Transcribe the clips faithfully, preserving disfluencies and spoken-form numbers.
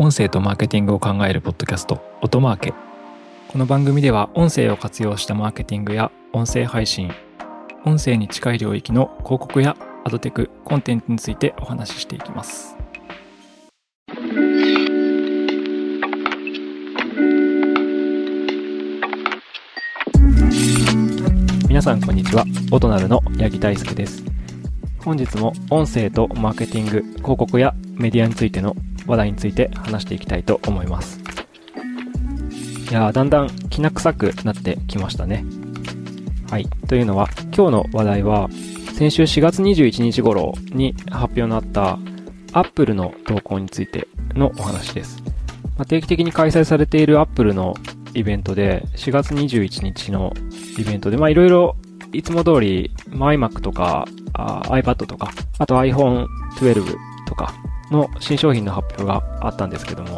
音声とマーケティングを考えるポッドキャスト、音マーケ。この番組では音声を活用したマーケティングや音声配信、音声に近い領域の広告やアドテク、コンテンツについてお話ししていきます。皆さんこんにちは、オトナルの八木大輔です。本日も音声とマーケティング、広告やメディアについての話題について話していきたいと思います。いやー、だんだんきな臭くなってきましたね。はい、というのは今日の話題は先週しがつにじゅういちにち頃に発表のあった Apple の動向についてのお話です。まあ、定期的に開催されている Apple のイベントでしがつにじゅういちにちのイベントでまあいろいろいつも通り、まあ、iMac とかあ iPad とかあと アイフォンじゅうに とかの新商品の発表があったんですけども、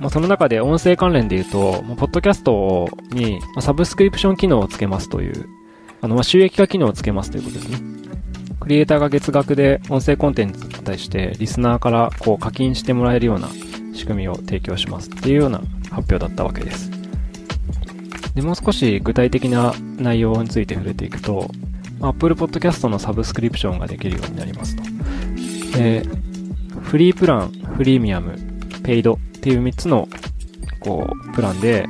まあ、その中で音声関連で言うと、まあ、ポッドキャストにサブスクリプション機能をつけますというあのまあ収益化機能をつけますということですね。クリエイターが月額で音声コンテンツに対してリスナーからこう課金してもらえるような仕組みを提供しますっていうような発表だったわけです。で、もう少し具体的な内容について触れていくと、まあ、Apple Podcast のサブスクリプションができるようになりますと。で、フリープラン、フリーミアム、ペイドっていうみっつのこうプランで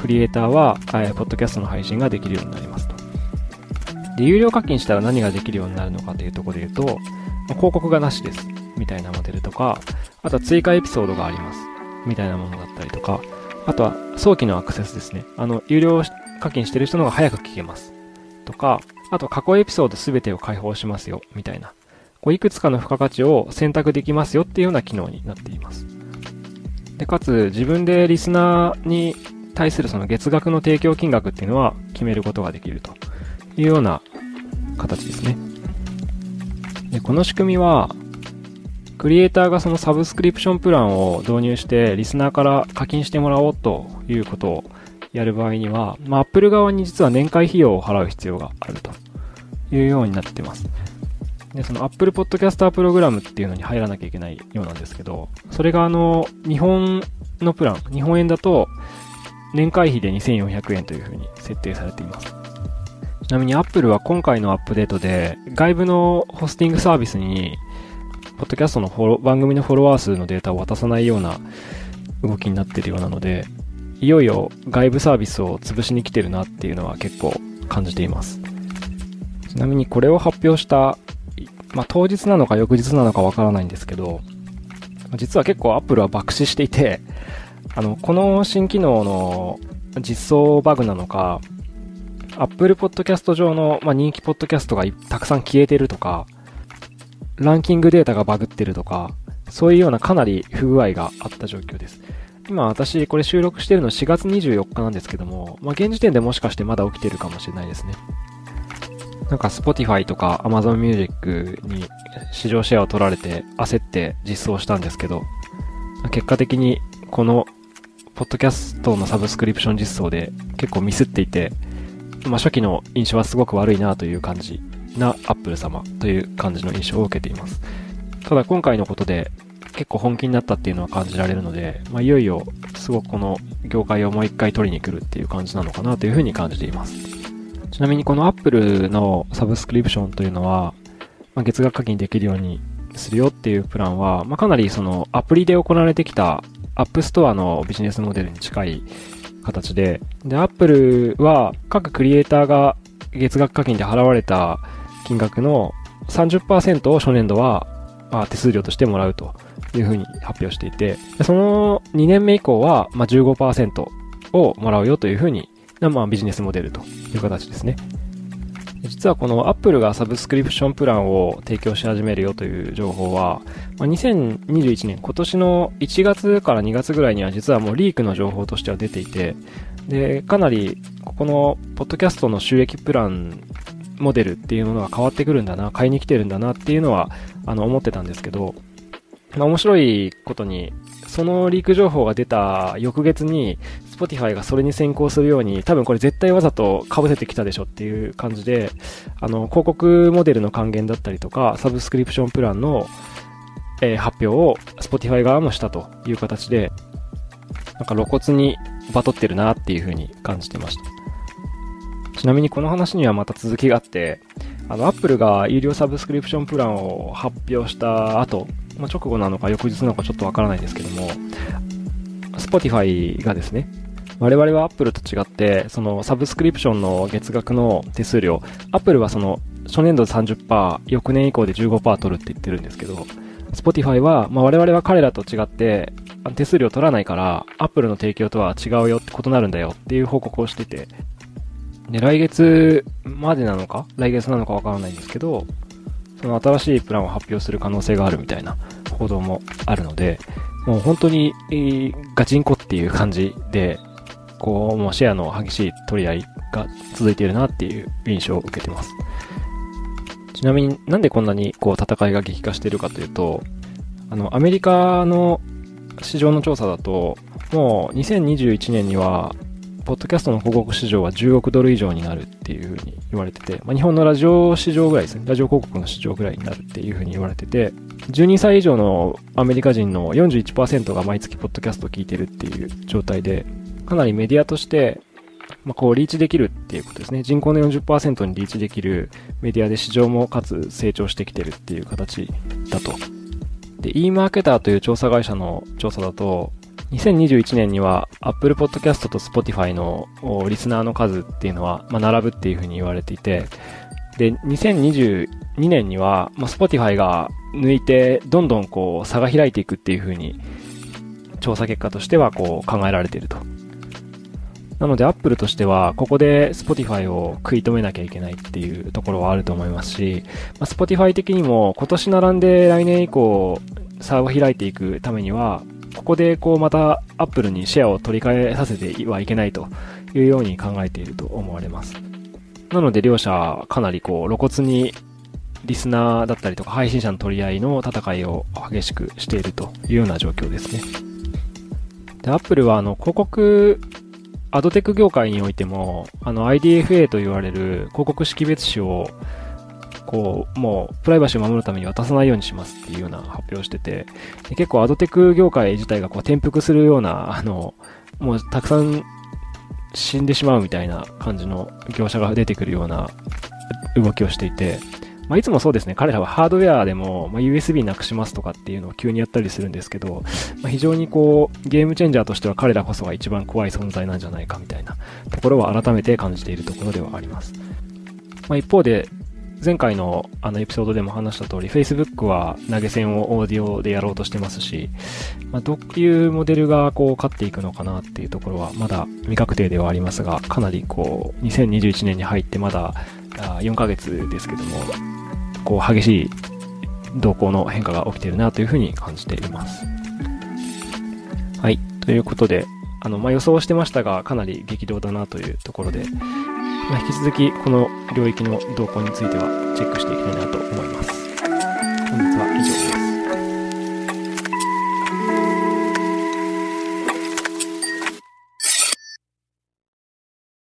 クリエイターはポッドキャストの配信ができるようになりますと。で、有料課金したら何ができるようになるのかというところで言うと、広告がなしですみたいなモデルとか、あとは追加エピソードがありますみたいなものだったりとか、あとは早期のアクセスですね。あの、有料課金してる人の方が早く聞けますとか、あと過去エピソードすべてを開放しますよみたいな、こういくつかの付加価値を選択できますよっていうような機能になっています。で、かつ自分でリスナーに対するその月額の提供金額っていうのは決めることができると。いうような形ですね。で、この仕組みはクリエイターがそのサブスクリプションプランを導入してリスナーから課金してもらおうということをやる場合には、まあ、Apple 側に実は年会費用を払う必要があるというようになってます。で、その Apple Podcaster プログラムっていうのに入らなきゃいけないようなんですけど、それがあの日本のプラン、日本円だと年会費でにせんよんひゃくえんというふうに設定されています。ちなみに Apple は今回のアップデートで外部のホスティングサービスにポッドキャストのフォロ番組のフォロワー数のデータを渡さないような動きになっているようなので、いよいよ外部サービスを潰しに来てるなっていうのは結構感じています。ちなみにこれを発表した、まあ、当日なのか翌日なのかわからないんですけど、実は結構 Apple は爆死していて、あのこの新機能の実装バグなのか、Apple Podcast 上の、まあ、人気ポッドキャストがたくさん消えてるとか、ランキングデータがバグってるとか、そういうようなかなり不具合があった状況です。今私これ収録してるのしがつにじゅうよっかなんですけども、まあ、現時点でもしかしてまだ起きてるかもしれないですね。なんか Spotify とか Amazon Music に市場シェアを取られて焦って実装したんですけど、結果的にこのポッドキャストのサブスクリプション実装で結構ミスっていて、まあ、初期の印象はすごく悪いなという感じな Apple 様という感じの印象を受けています。ただ今回のことで結構本気になったっていうのは感じられるので、まあ、いよいよすごくこの業界をもう一回取りに来るっていう感じなのかなというふうに感じています。ちなみにこの Apple のサブスクリプションというのは、まあ、月額課金できるようにするよっていうプランは、まあ、かなりそのアプリで行われてきた App Store のビジネスモデルに近い形で、で、Apple は各クリエイターが月額課金で払われた金額の さんじゅっパーセント を初年度は、まあ、手数料としてもらうというふうに発表していて、そのにねんめ以降は、まあ、じゅうごパーセント をもらうよというふうに、まあ、ビジネスモデルという形ですね。実はこの Apple がサブスクリプションプランを提供し始めるよという情報は、まあ、にせんにじゅういちねん今年のいちがつからにがつぐらいには実はもうリークの情報としては出ていて、で、かなりここのポッドキャストの収益プランモデルっていうものが変わってくるんだな、買いに来てるんだなっていうのはあの思ってたんですけど、まあ、面白いことにそのリーク情報が出た翌月に Spotify がそれに先行するように、多分これ絶対わざと被せてきたでしょっていう感じで、あの広告モデルの還元だったりとかサブスクリプションプランのえー、発表を Spotify 側もしたという形で、なんか露骨にバトってるなっていう風に感じてました。ちなみにこの話にはまた続きがあって、あの Apple が有料サブスクリプションプランを発表した後、まあ、直後なのか翌日なのかちょっとわからないですけども、 Spotify がですね、我々は Apple と違ってそのサブスクリプションの月額の手数料、 Apple はその初年度で さんじゅっパーセント、 翌年以降で じゅうごパーセント 取るって言ってるんですけど、 Spotify は、まあ、我々は彼らと違って手数料取らないから Apple の提供とは違うよって、異なるんだよっていう報告をしてて、で来月までなのか来月なのかわからないんですけど、その新しいプランを発表する可能性があるみたいな報道もあるので、もう本当に、えー、ガチンコっていう感じで、こうもうシェアの激しい取り合いが続いているなっていう印象を受けてます。ちなみになんでこんなにこう戦いが激化しているかというと、あのアメリカの市場の調査だと、もうにせんにじゅういちねんにはポッドキャストの広告市場はじゅうおくドル以上になるっていう風に言われてて、まあ、日本のラジオ市場ぐらいですね、ラジオ広告の市場ぐらいになるっていう風に言われてて、じゅうにさい以上のアメリカ人の よんじゅういちパーセント が毎月ポッドキャストを聞いてるっていう状態で、かなりメディアとして、まあ、こうリーチできるっていうことですね。人口の よんじゅっパーセント にリーチできるメディアで、市場もかつ成長してきてるっていう形だと。で、e マーケターという調査会社の調査だと、にせんにじゅういちねんには Apple Podcast と Spotify のリスナーの数っていうのは、まあ、並ぶっていうふうに言われていて、で、にせんにじゅうにねんには、まあ、Spotify が抜いて、どんどんこう差が開いていくっていうふうに、調査結果としてはこう考えられていると。なので Apple としてはここで Spotify を食い止めなきゃいけないっていうところはあると思いますし、まあ、Spotify 的にも今年並んで来年以降差を開いていくためには、ここでこうまた Apple にシェアを取り替えさせてはいけないというように考えていると思われます。なので両者かなりこう露骨にリスナーだったりとか配信者の取り合いの戦いを激しくしているというような状況ですね。で、Apple はあの広告アドテック業界においても、あの アイディーエフエー と言われる広告識別紙を、こう、もうプライバシーを守るために渡さないようにしますっていうような発表をしてて、で、結構アドテック業界自体がこう転覆するような、あの、もうたくさん死んでしまうみたいな感じの業者が出てくるような動きをしていて、まあ、いつもそうですね、彼らはハードウェアでも、まあ、ユーエスビー なくしますとかっていうのを急にやったりするんですけど、まあ、非常にこうゲームチェンジャーとしては彼らこそが一番怖い存在なんじゃないかみたいなところは改めて感じているところではあります。まあ、一方で前回のあのエピソードでも話した通り、 Facebook は投げ銭をオーディオでやろうとしてますし、まあ、どういうモデルがこう勝っていくのかなっていうところはまだ未確定ではありますが、かなりこうにせんにじゅういちねんに入ってまだよんかげつですけども、こう激しい動向の変化が起きているなというふうに感じています。はい、ということで、あの、まあ、予想してましたがかなり激動だなというところで、まあ、引き続きこの領域の動向についてはチェックしていきたいなと思います。